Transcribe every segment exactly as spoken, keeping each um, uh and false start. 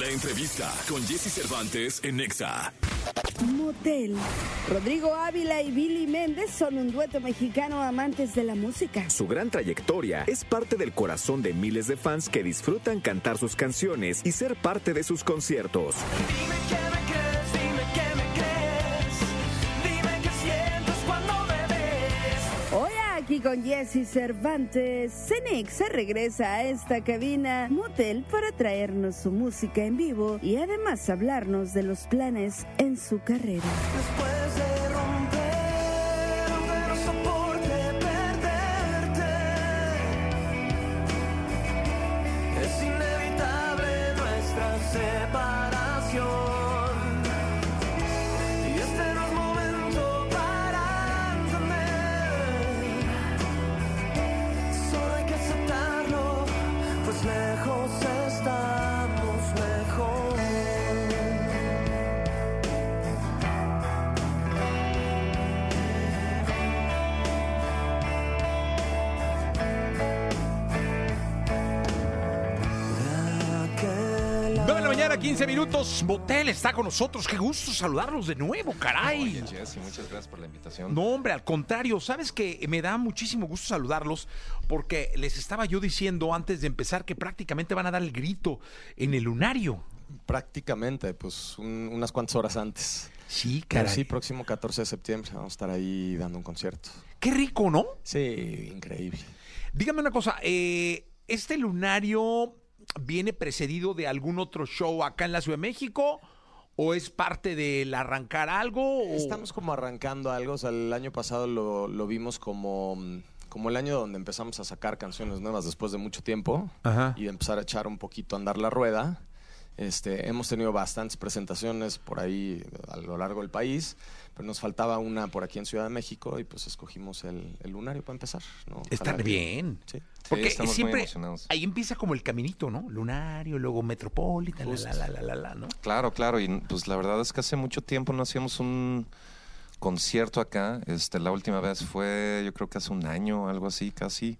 La entrevista con Jessie Cervantes en Nexa. Motel. Rodrigo Ávila y Billy Méndez son un dueto mexicano amantes de la música. Su gran trayectoria es parte del corazón de miles de fans que disfrutan cantar sus canciones y ser parte de sus conciertos. Dime que me crees, dime que me crees, dime que sientes cuando me ves. Hoy aquí con Jessie Cervantes, Cenix se regresa a esta cabina Motel para traernos su música en vivo y además hablarnos de los planes en su carrera. Después de romper, no soporte perderte, es inevitable nuestra separación. Lejos estamos mejor. nueve de la mañana, quince minutos. Motel está con nosotros. Qué gusto saludarlos de nuevo, caray. Oye, Jessie, muchas gracias por la invitación. No, hombre, al contrario. Sabes que me da muchísimo gusto saludarlos porque les estaba yo diciendo antes de empezar que prácticamente van a dar el grito en el Lunario. Prácticamente, pues un, unas cuantas horas antes. Sí, caray. Pero sí, próximo catorce de septiembre vamos a estar ahí dando un concierto. Qué rico, ¿no? Sí, increíble. Dígame una cosa. Eh, este Lunario... ¿Viene precedido de algún otro show acá en la Ciudad de México? ¿O es parte del arrancar algo? O... Estamos como arrancando algo. O sea, el año pasado lo, lo vimos como, como el año donde empezamos a sacar canciones nuevas después de mucho tiempo. Ajá. Y empezar a echar un poquito a andar la rueda. Este, hemos tenido bastantes presentaciones por ahí a lo largo del país, pero nos faltaba una por aquí en Ciudad de México y pues escogimos el, el Lunario para empezar, ¿no? Está bien. Sí. Porque sí, siempre ahí empieza como el caminito, ¿no? Lunario, luego Metropolitano, la, la, la, la, la, ¿no? Claro, claro. Y pues la verdad es que hace mucho tiempo no hacíamos un concierto acá. Este, la última vez fue, yo creo que hace un año, algo así, casi.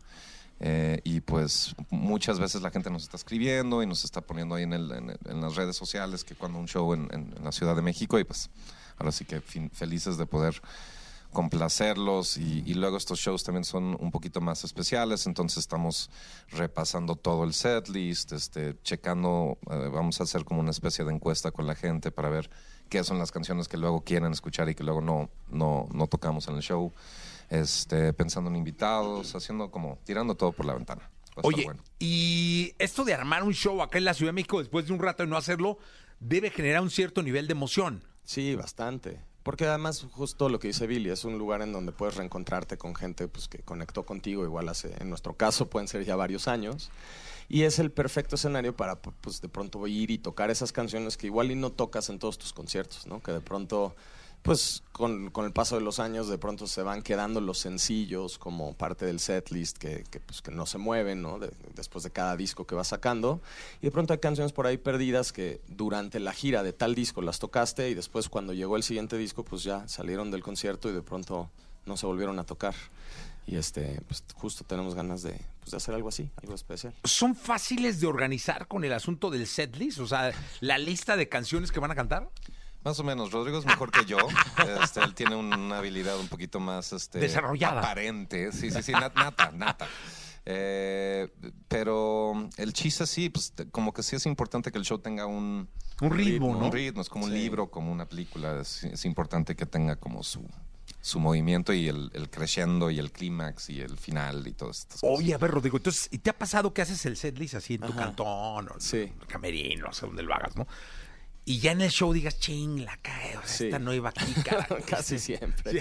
Eh, y pues muchas veces la gente nos está escribiendo y nos está poniendo ahí en, el, en, en las redes sociales que cuando un show en, en, en la Ciudad de México, y pues ahora sí que fin, felices de poder complacerlos, y, y luego estos shows también son un poquito más especiales, entonces estamos repasando todo el setlist, este, checando, eh, vamos a hacer como una especie de encuesta con la gente para ver qué son las canciones que luego quieren escuchar y que luego no, no, no tocamos en el show. Este, pensando en invitados, haciendo como, tirando todo por la ventana. Oye, bueno. Y esto de armar un show acá en la Ciudad de México después de un rato de no hacerlo, debe generar un cierto nivel de emoción. Sí, bastante. Porque además, justo lo que dice Billy, es un lugar en donde puedes reencontrarte con gente pues, que conectó contigo, igual hace, en nuestro caso pueden ser ya varios años. Y es el perfecto escenario para, pues, de pronto ir y tocar esas canciones que igual y no tocas en todos tus conciertos, ¿no? Que de pronto... Pues con, con el paso de los años de pronto se van quedando los sencillos como parte del setlist que, que, pues, que no se mueven, ¿no? De, después de cada disco que vas sacando. Y de pronto hay canciones por ahí perdidas que durante la gira de tal disco las tocaste y después cuando llegó el siguiente disco pues ya salieron del concierto y de pronto no se volvieron a tocar. Y este, pues justo tenemos ganas de, pues, de hacer algo así, algo especial. ¿Son fáciles de organizar con el asunto del setlist? O sea, la lista de canciones que van a cantar. Más o menos, Rodrigo es mejor que yo. Este, él tiene una habilidad un poquito más este, desarrollada. Aparente. Sí, sí, sí, nata, nata. Eh, pero el chiste sí, pues como que sí es importante que el show tenga un, un ritmo, ¿no? Un ritmo, es como sí. Un libro, como una película. Es, es importante que tenga como su, su movimiento y el, el crescendo y el clímax y el final y todas estas cosas. Oye, a ver, Rodrigo, entonces, ¿y te ha pasado que haces el setlist así en tu Ajá. cantón o en sí. el camerino, o sea, donde lo hagas, ¿no? Y ya en el show digas, ching, la cae, o sea, sí. esta no iba aquí, carajo. Casi siempre. Sí.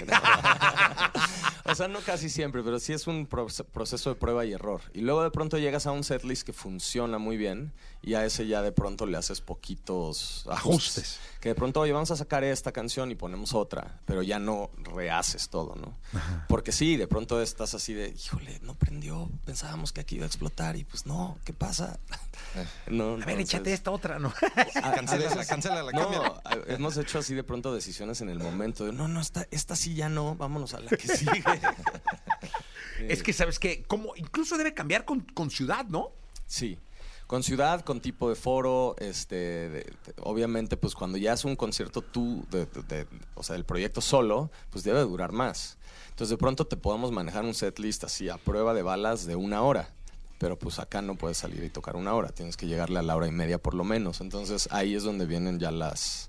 O sea, no casi siempre, pero sí es un proceso de prueba y error. Y luego de pronto llegas a un setlist que funciona muy bien y a ese ya de pronto le haces poquitos ajustes. ajustes. Que de pronto, oye, vamos a sacar esta canción y ponemos otra, pero ya no rehaces todo, ¿no? Ajá. Porque sí, de pronto estás así de, híjole, no prendió, pensábamos que aquí iba a explotar y pues no, ¿qué pasa? No, a ver, entonces... échate esta otra, ¿no? Cancélala, cancélala, no, hemos hecho así de pronto decisiones en el momento. De, no, no, esta, esta sí ya no, vámonos a la que sigue. Es que, ¿sabes qué? Como incluso debe cambiar con, con ciudad, ¿no? Sí. Con ciudad, con tipo de foro, este, de, de, obviamente, pues cuando ya es un concierto tú, de, de, de, o sea, el proyecto solo, pues debe durar más. Entonces, de pronto te podemos manejar un setlist así, a prueba de balas de una hora. Pero pues acá no puedes salir y tocar una hora, tienes que llegarle a la hora y media por lo menos. Entonces ahí es donde vienen ya las,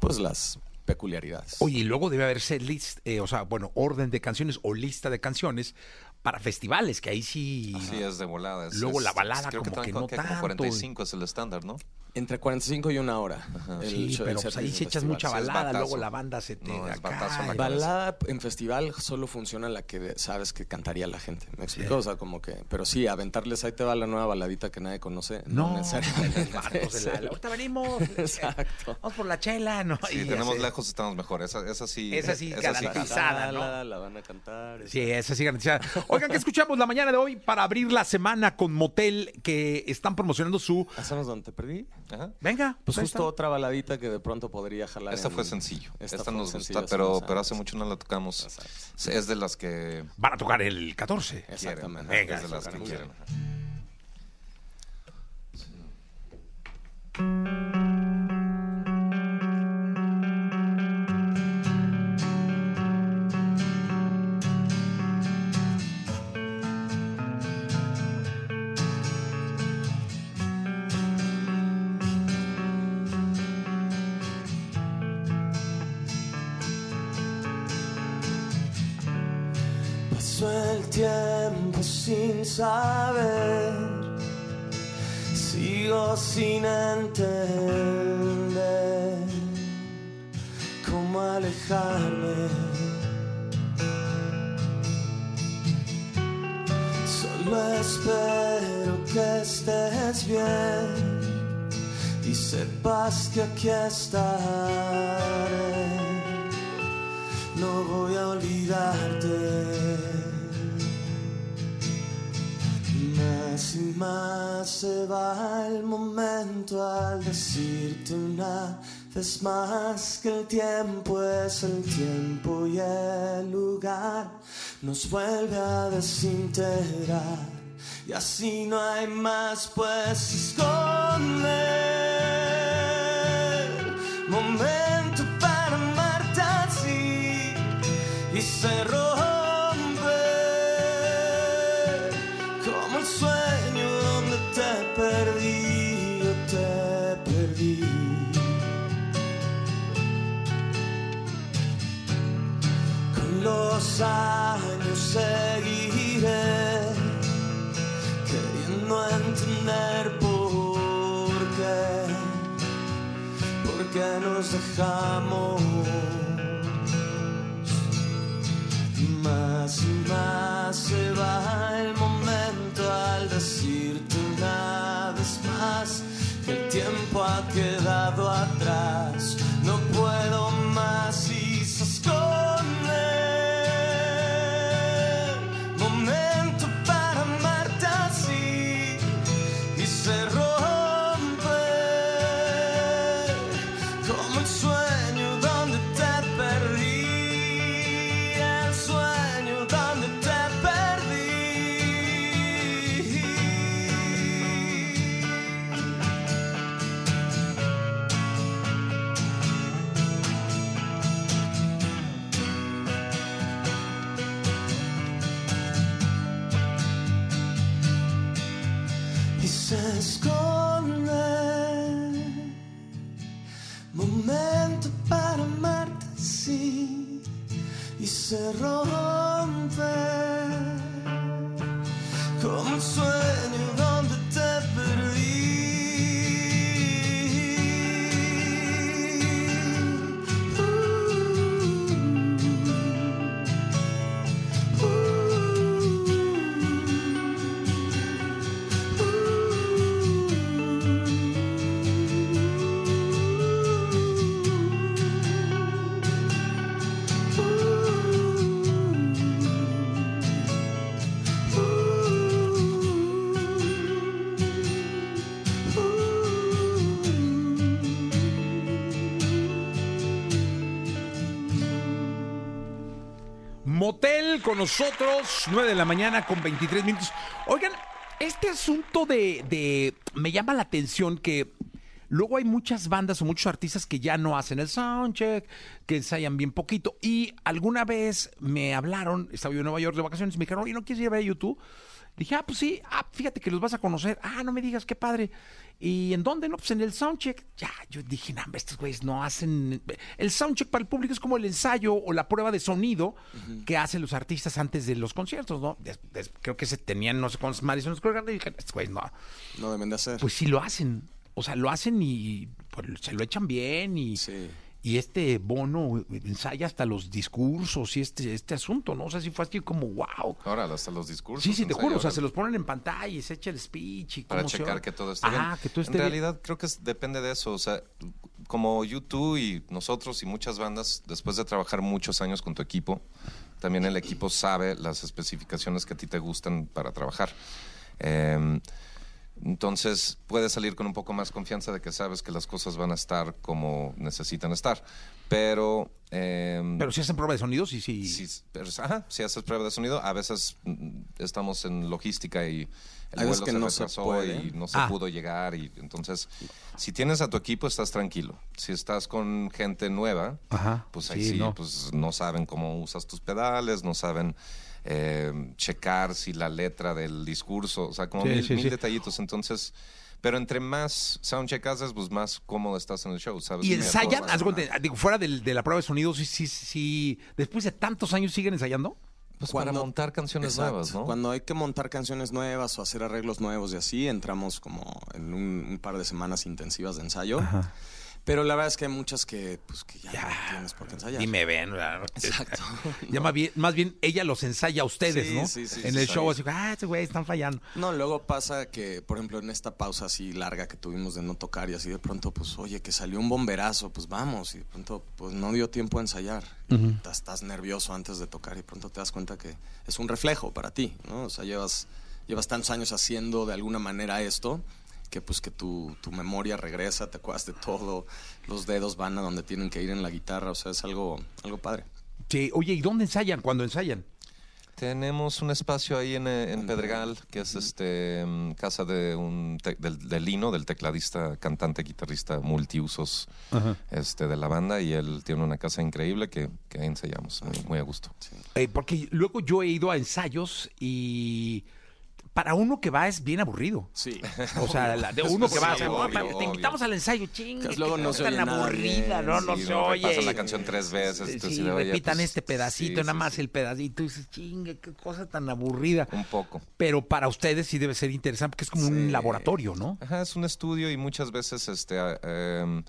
pues las peculiaridades. Oye, y luego debe haberse list, eh, o sea, bueno, orden de canciones o lista de canciones para festivales, que ahí sí... Así es, de volada. Es, luego es, la balada creo como que, que no que tanto. cuarenta y cinco es el estándar, ¿no? Entre cuarenta y cinco y una hora. Ajá. Sí, el, pero el pues ahí se echas mucha balada, sí, luego la banda se te... No, es batazo en la balada en festival solo funciona la que sabes que cantaría la gente, ¿me explico? Sí. O sea, como que... Pero sí, aventarles ahí te va la nueva baladita que nadie conoce. No, no necesariamente. La... Ahorita venimos. Exacto. Vamos por la chela, ¿no? Sí, y tenemos ese... lejos, estamos mejor. Esa, esa sí... Esa sí esa garantizada, ¿no? La van a cantar. Sí, esa sí garantizada. Oigan, ¿qué escuchamos la mañana de hoy para abrir la semana con Motel, que están promocionando su... ¿Hacemos donde te perdí? Ajá. Venga, pues justo está otra baladita que de pronto podría jalar. Esta en... fue sencillo. Esta, Esta nos gusta, pero, pero hace mucho no la tocamos. Exacto. Es de las que van a tocar el catorce. Exactamente. Venga, es de las que quieren. Tiempo sin saber, sigo sin entender cómo alejarme. Solo espero que estés bien y sepas que aquí estaré. No voy a olvidarte. Más y más se va el momento al decirte una vez más que el tiempo es el tiempo y el lugar nos vuelve a desintegrar y así no hay más pues esconder momento para amarte así y cerró. Los años seguiré queriendo entender por qué, por qué nos dejamos. Más y más se va el momento al decirte una vez más que el tiempo ha quedado atrás. No puedo más y se esconde. Se rompe como un sueño donde te perdí. Uh, uh, uh, uh, uh, uh. Motel con nosotros, nueve de la mañana con veintitrés minutos. Oigan, Este asunto de, de... Me llama la atención que luego hay muchas bandas o muchos artistas que ya no hacen el soundcheck, que ensayan bien poquito. Y alguna vez me hablaron, estaba yo en Nueva York de vacaciones, me dijeron, oye, ¿no quieres ir a ver YouTube? Dije, ah, pues sí, ah, fíjate que los vas a conocer. Ah, no me digas, qué padre. ¿Y en dónde? No, pues en el soundcheck. Ya, yo dije, no, estos güeyes no hacen... El soundcheck para el público es como el ensayo o la prueba de sonido uh-huh. que hacen los artistas antes de los conciertos, ¿no? Des, des, creo que se tenían, no sé, con Madison Square Garden. Y dije, estos güeyes no. No deben de hacer. Pues sí lo hacen. O sea, lo hacen y pues, se lo echan bien y... Sí. Y este Bono ensaya hasta los discursos y este, este asunto, ¿no? O sea, sí fue así como, wow. Ahora, hasta los discursos. Sí, sí, te juro. O sea, se los ponen en pantalla y se echa el speech. Y para checar que todo esté bien. Ah, que todo esté bien. En realidad, creo que es, depende de eso. O sea, como YouTube y nosotros y muchas bandas, después de trabajar muchos años con tu equipo, también el equipo sabe las especificaciones que a ti te gustan para trabajar. Eh, Entonces puedes salir con un poco más confianza de que sabes que las cosas van a estar como necesitan estar. Pero eh, pero si hacen prueba de sonido, sí, sí. Si, pero, ajá, si haces prueba de sonido, a veces estamos en logística y el vuelo se retrasó y no se pudo llegar. Y entonces, si tienes a tu equipo, estás tranquilo. Si estás con gente nueva, ajá, pues ahí sí, sí no. Pues no saben cómo usas tus pedales, no saben... Eh, checar si la letra del discurso, o sea, como sí, mil, sí, mil sí. detallitos. Entonces, pero entre más soundcheck haces, pues más cómodo estás en el show, ¿sabes? Y ensayan, digo, fuera de, de la prueba de sonido, si, si, si después de tantos años siguen ensayando. Pues cuando, para montar canciones exacto, nuevas, ¿no? Cuando hay que montar canciones nuevas o hacer arreglos nuevos y así, entramos como en un, un par de semanas intensivas de ensayo. Ajá. Pero la verdad es que hay muchas que, pues, que ya, ya no tienes por qué ensayar. Y me ven. ¿Verdad? Exacto. Ya no. más, bien, más bien ella los ensaya a ustedes, sí, ¿no? Sí, sí, en sí, el sí, show, así, ah, este güey, están fallando. No, luego pasa que, por ejemplo, en esta pausa así larga que tuvimos de no tocar y así de pronto, pues, oye, que salió un bomberazo, pues vamos. Y de pronto, pues, no dio tiempo a ensayar. Uh-huh. Estás, estás nervioso antes de tocar y de pronto te das cuenta que es un reflejo para ti, ¿no? O sea, llevas, llevas tantos años haciendo de alguna manera esto... que pues que tu, tu memoria regresa, te acuerdas de todo, los dedos van a donde tienen que ir en la guitarra, o sea, es algo, algo padre. Sí, oye, ¿y dónde ensayan cuando ensayan? Tenemos un espacio ahí en, en Pedregal, que es este casa de un te, del, de Lino, del tecladista, cantante, guitarrista, multiusos este, de la banda, y él tiene una casa increíble que, que ensayamos, muy, muy a gusto. Sí. Eh, porque luego yo he ido a ensayos y... Para uno que va es bien aburrido. Sí. O sea, la, de uno que va, sí, o sea, obvio, obvio. Te invitamos al ensayo, chingue. Luego no se oye tan aburrida, ¿no? No, sí, no se oye. Pasan la canción tres veces. Sí, entonces, sí, oye, repitan pues, este pedacito, sí, nada sí, más sí. el pedacito. Y dices, chingue, qué cosa tan aburrida. Un poco. Pero para ustedes sí debe ser interesante porque es como sí. un laboratorio, ¿no? Ajá, es un estudio y muchas veces este... Eh,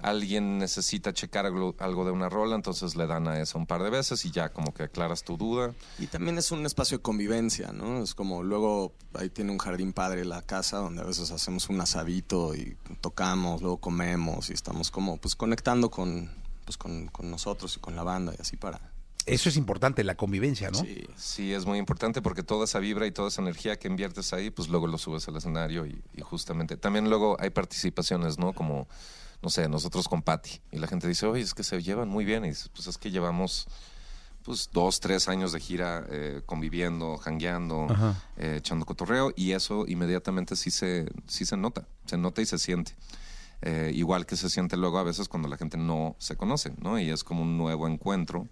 alguien necesita checar algo, algo de una rola, entonces le dan a eso un par de veces y ya como que aclaras tu duda. Y también es un espacio de convivencia, ¿no? Es como luego ahí tiene un jardín padre la casa donde a veces hacemos un asadito y tocamos, luego comemos y estamos como pues conectando con, pues, con, con nosotros y con la banda y así para... Eso es importante, la convivencia, ¿no? Sí, sí, es muy importante porque toda esa vibra y toda esa energía que inviertes ahí, pues luego lo subes al escenario y, y justamente... También luego hay participaciones, ¿no? Como... No sé, nosotros con Patty. Y la gente dice, oye, es que se llevan muy bien. Y dice, pues es que llevamos pues dos, tres años de gira eh, conviviendo, jangueando, eh, echando cotorreo. Y eso inmediatamente sí se, sí se nota. Se nota y se siente. Eh, igual que se siente luego a veces cuando la gente no se conoce, ¿no? Y es como un nuevo encuentro.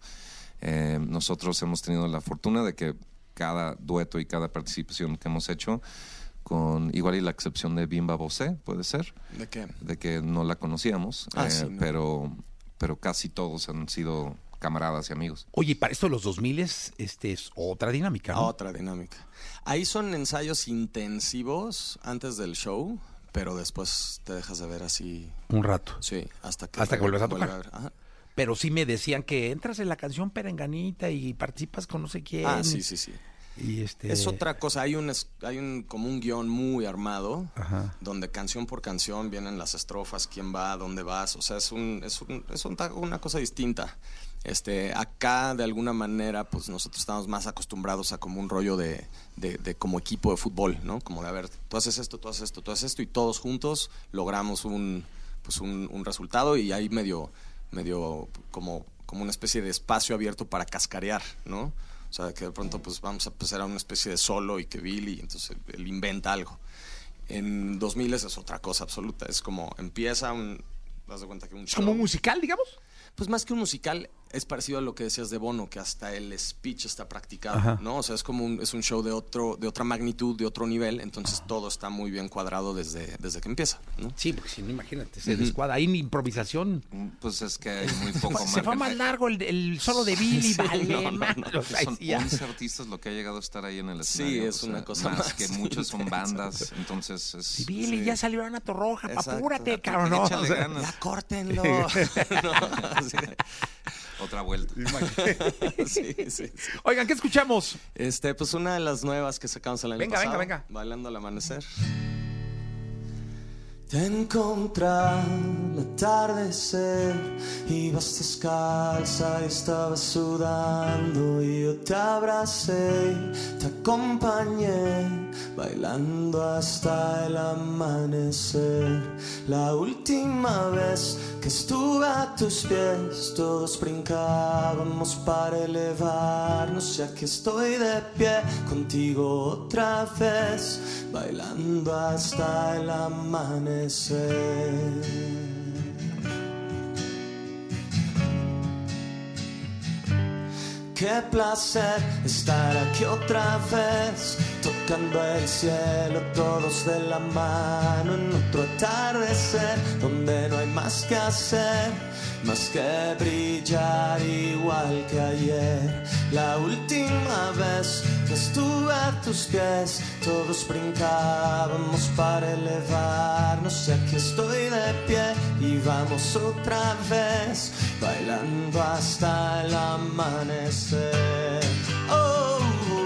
Eh, nosotros hemos tenido la fortuna de que cada dueto y cada participación que hemos hecho... Con igual y la excepción de Bimba Bosé, puede ser. ¿De qué? De que no la conocíamos, ah, eh, sí, no. pero, pero casi todos han sido camaradas y amigos. Oye, para esto de los dos mil este, es otra dinámica, ¿no? Otra dinámica. Ahí son ensayos intensivos antes del show, pero después te dejas de ver así... Un rato. Sí, hasta que... Hasta que vuelves a tocar. Vuelve a ver. Pero sí me decían que entras en la canción perenganita y participas con no sé quién. Ah, sí, sí, sí. Y este... Es otra cosa, hay un hay un como un guión muy armado, ajá, donde canción por canción vienen las estrofas, quién va, dónde vas, o sea, es un es un, es un, una cosa distinta. Este, acá de alguna manera pues nosotros estamos más acostumbrados a como un rollo de, de, de como equipo de fútbol, ¿no? Como de a ver, tú haces esto, tú haces esto, tú haces esto y todos juntos logramos un pues un, un resultado y ahí medio medio como como una especie de espacio abierto para cascarear, ¿no? O sea, que de pronto pues vamos a empezar a una especie de solo y que Billy, entonces él inventa algo. En dos mil es otra cosa absoluta, es como empieza un... ¿Te das cuenta que un show? ¿Como un musical, digamos? Pues más que un musical, es parecido a lo que decías de Bono, que hasta el speech está practicado, ajá, ¿no? O sea, es como un, es un show de otro, de otra magnitud, de otro nivel, entonces ajá, todo está muy bien cuadrado desde, desde que empieza, ¿no? Sí, porque si no, imagínate, se uh-huh. descuadra. Ahí ni improvisación. Pues es que hay muy poco más. Se fue más largo el, el solo de Billy, vale, no, no, no, no. Son once artistas lo que ha llegado a estar ahí en el escenario. Sí, es una, o sea, cosa más, más que muchos son bandas, entonces es... Si Billy sí. ya salió a Torroja, apúrate, cabrón, no, o sea, ganas. Ya córtenlo. No, así de... Otra vuelta. Sí, sí, sí. Oigan, ¿qué escuchamos? Este, pues una de las nuevas que sacamos el año venga, pasado. Venga, venga, venga. Bailando al amanecer. Te encontré el atardecer, ibas descalza y estabas sudando, y yo te abracé, te acompañé, bailando hasta el amanecer. La última vez que estuve a tus pies, todos brincábamos para elevarnos, y aquí estoy de pie contigo otra vez, bailando hasta el amanecer. Qué placer estar aquí otra vez, tocando el cielo todos de la mano, en otro atardecer donde no hay más que hacer, más que brillar igual que ayer. La última vez que estuve a tus pies, todos brincábamos para elevarnos, y aquí estoy de pie y vamos otra vez, bailando hasta el amanecer. Oh, oh, oh.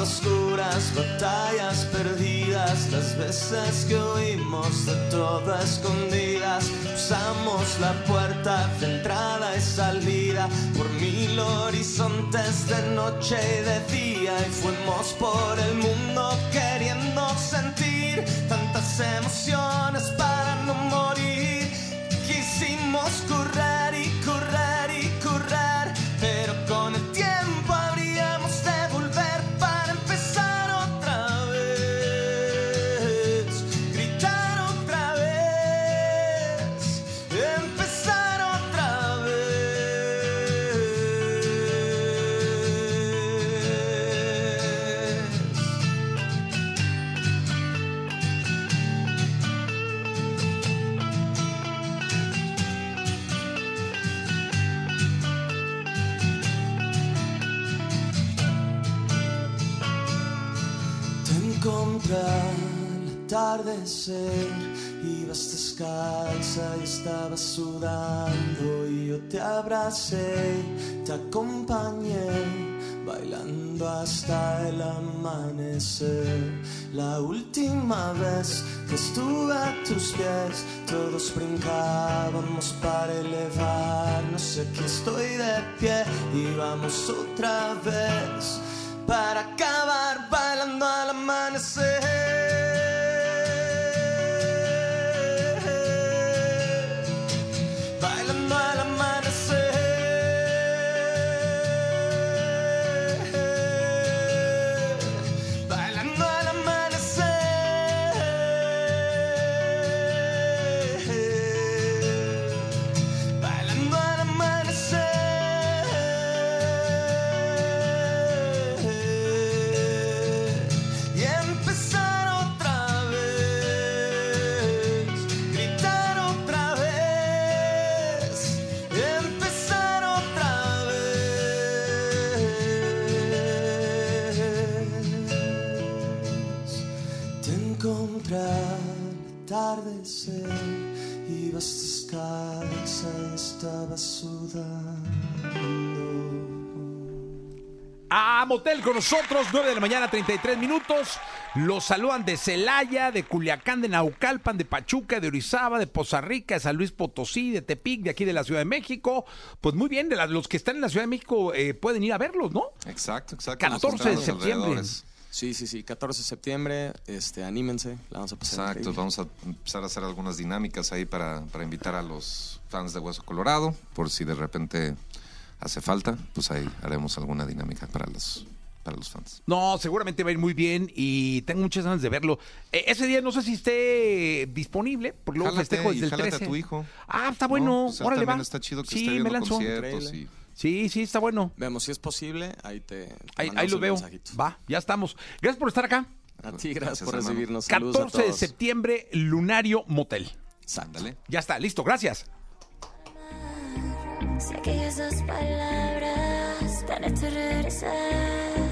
Oscuras batallas perdidas, las veces que huimos de todo a escondidas, usamos la puerta de entrada y salida, por mil horizontes de noche y de día, y fuimos por el mundo queriendo sentir tantas emociones para no morir. Quisimos correr y correr y correr, pero con el tiempo habríamos de al atardecer, ibas descalza y estabas sudando, y yo te abracé, te acompañé, bailando hasta el amanecer. La última vez que estuve a tus pies, todos brincábamos para elevarnos, y aquí estoy de pie y vamos otra vez, para acabar bailando al amanecer, bailando al amanecer, bailando al amanecer, bailando al amanecer. Atardecer, ibas descalza y estabas sudando. A Motel con nosotros, nueve de la mañana, treinta y tres minutos. Los saludan de Celaya, de Culiacán, de Naucalpan, de Pachuca, de Orizaba, de Poza Rica, de San Luis Potosí, de Tepic, de aquí de la Ciudad de México. Pues muy bien, de la, los que están en la Ciudad de México eh, pueden ir a verlos, ¿no? Exacto, exacto. catorce de septiembre. Sí, sí, sí, catorce de septiembre, este, anímense, la vamos a pasar. Exacto, increíble. Vamos a empezar a hacer algunas dinámicas ahí para, para invitar a los fans de Hueso Colorado, por si de repente hace falta, pues ahí haremos alguna dinámica para los, para los fans. No, seguramente va a ir muy bien y tengo muchas ganas de verlo. Eh, ese día no sé si esté disponible, porque luego jálate, festejo desde el trece. Jálate a tu hijo. Ah, está bueno, no, o sea, órale, va. Está chido que sí, esté viendo conciertos y... Sí, sí, está bueno. Vemos, si es posible, ahí te, te ahí, ahí lo veo, mensajito. Va, ya estamos. Gracias por estar acá. A ti, gracias, gracias por recibirnos. Saludos catorce a todos. De septiembre, Lunario Motel. Sándale. Ya está, listo, gracias. Sé que esas palabras tan hechas regresar.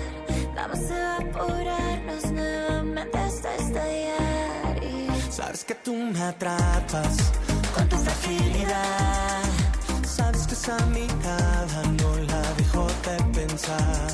Vamos a evaporarnos nuevamente hasta estallar. Sabes que tú me atrapas con tu fragilidad. Sabes que esa mirada no la dejó de pensar.